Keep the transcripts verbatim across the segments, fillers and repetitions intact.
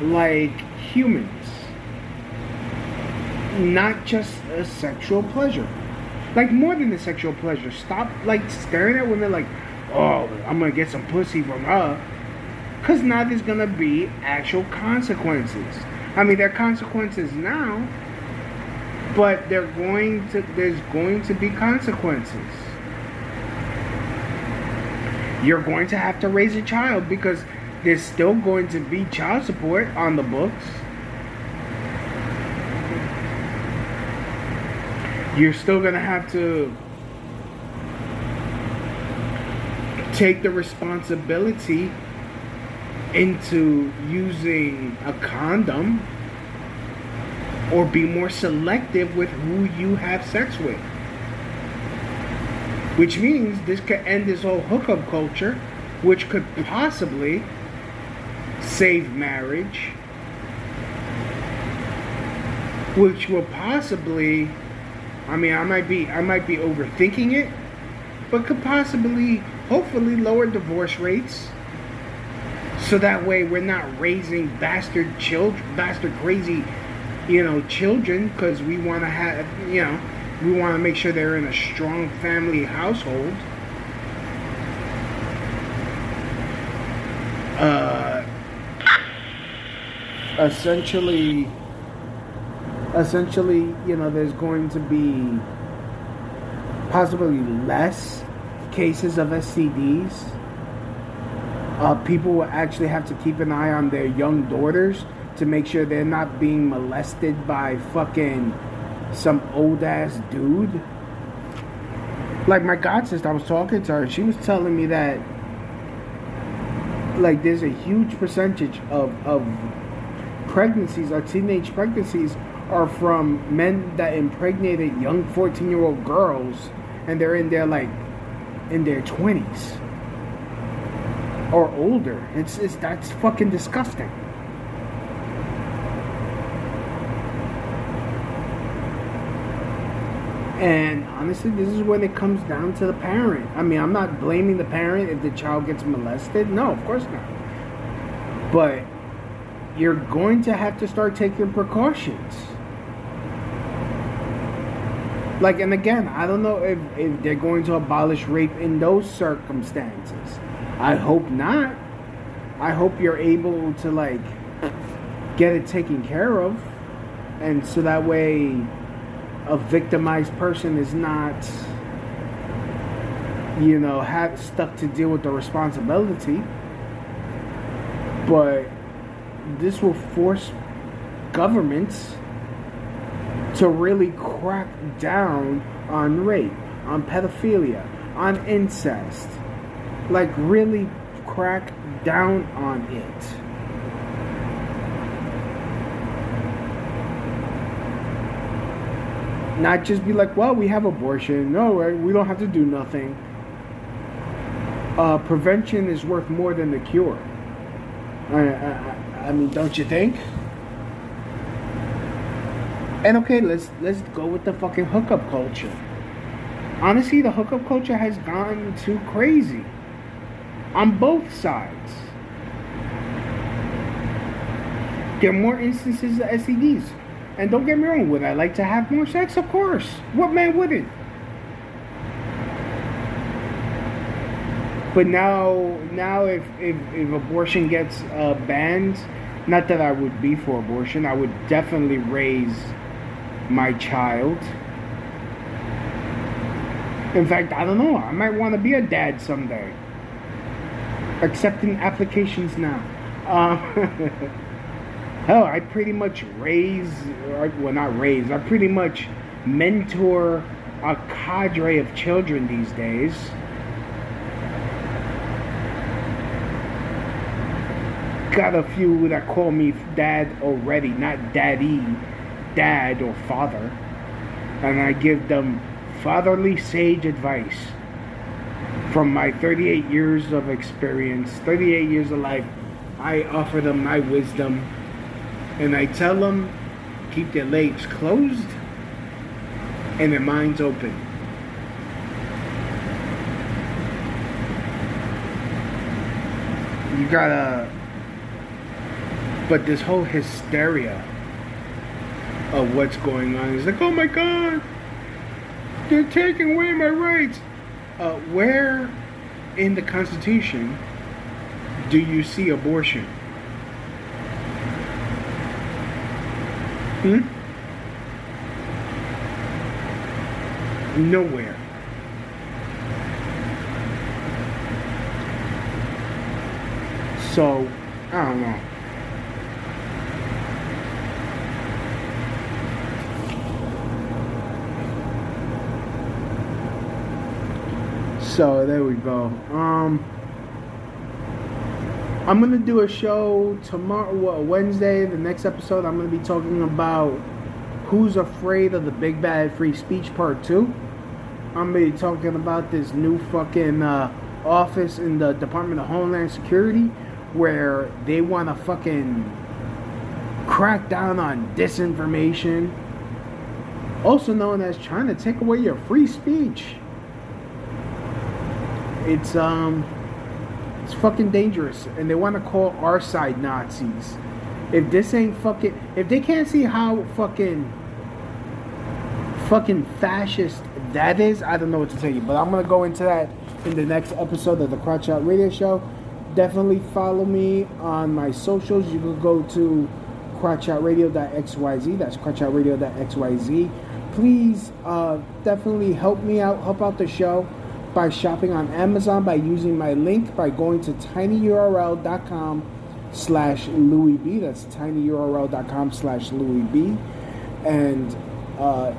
like humans, not just a sexual pleasure, like more than a sexual pleasure. Stop like staring at women like, oh, I'm gonna get some pussy from her, cause now there's gonna be actual consequences. I mean, there are consequences now, but they're going to there's going to be consequences. You're going to have to raise a child because there's still going to be child support on the books. You're still going to have to take the responsibility into using a condom or be more selective with who you have sex with. Which means this could end this whole hookup culture, which could possibly save marriage, which will possibly, I mean, I might be, I might be overthinking it, but could possibly, hopefully, lower divorce rates. So that way, we're not raising bastard children, bastard crazy, you know, children, because we want to have, you know. We want to make sure they're in a strong family household. Uh, essentially, essentially, you know, there's going to be possibly less cases of S T Ds. Uh, people will actually have to keep an eye on their young daughters to make sure they're not being molested by fucking some old ass dude. Like my god sister, I was talking to her, she was telling me that like there's a huge percentage of, of pregnancies or teenage pregnancies are from men that impregnated young fourteen year old girls and they're in their like in their twenties or older. It's, it's that's fucking disgusting. And honestly, this is when it comes down to the parent. I mean, I'm not blaming the parent if the child gets molested. No, of course not. But you're going to have to start taking precautions. Like, and again, I don't know if, if they're going to abolish rape in those circumstances. I hope not. I hope you're able to, like, get it taken care of. And so that way a victimized person is not, you know, have, stuck to deal with the responsibility. But this will force governments to really crack down on rape, on pedophilia, on incest. Like, really crack down on it. Not just be like, well, we have abortion. No, we don't have to do nothing. Uh, prevention is worth more than the cure. I, I, I mean, don't you think? And okay, let's let's go with the fucking hookup culture. honestly, the hookup culture has gone too crazy on both sides. There are more instances of S T Ds. And don't get me wrong, would I like to have more sex? Of course. What man wouldn't? But now, now if, if, if abortion gets uh, banned, not that I would be for abortion, I would definitely raise my child. In fact, I don't know, I might want to be a dad someday. Accepting applications now. Uh, hell, I pretty much raise, or, well not raise, I pretty much mentor a cadre of children these days. Got a few that call me dad already, not daddy, dad or father. And I give them fatherly sage advice from my thirty-eight years of experience, thirty-eight years of life. I offer them my wisdom and I tell them keep their legs closed and their minds open. You gotta, but this whole hysteria of what's going on is like, oh my God, they're taking away my rights. Uh, where in the Constitution do you see abortion? Hmm? Nowhere. So, I don't know. So there we go. Um, I'm gonna do a show tomorrow, well, Wednesday. The next episode, I'm gonna be talking about who's afraid of the big bad free speech part two. I'm gonna be talking about this new fucking uh, office in the Department of Homeland Security where they wanna fucking crack down on disinformation, also known as trying to take away your free speech. It's um, it's fucking dangerous, and they want to call our side Nazis. If this ain't fucking, if they can't see how fucking, fucking fascist that is, I don't know what to tell you. But I'm gonna go into that in the next episode of the Crotch Shot Radio Show. Definitely follow me on my socials. You can go to crotch out radio dot x y z. That's crotch out radio dot x y z. Please, uh, definitely help me out. Help out the show by shopping on Amazon, by using my link, by going to tinyurl dot com slash Louis B. That's tinyurl dot com slash Louis B. And uh,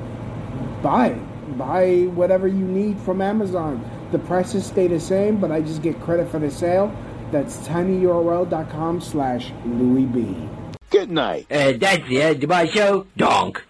buy. Buy whatever you need from Amazon. The prices stay the same, but I just get credit for the sale. That's tinyurl dot com slash Louis B. Good night. Uh, that's the end of my show. Donk.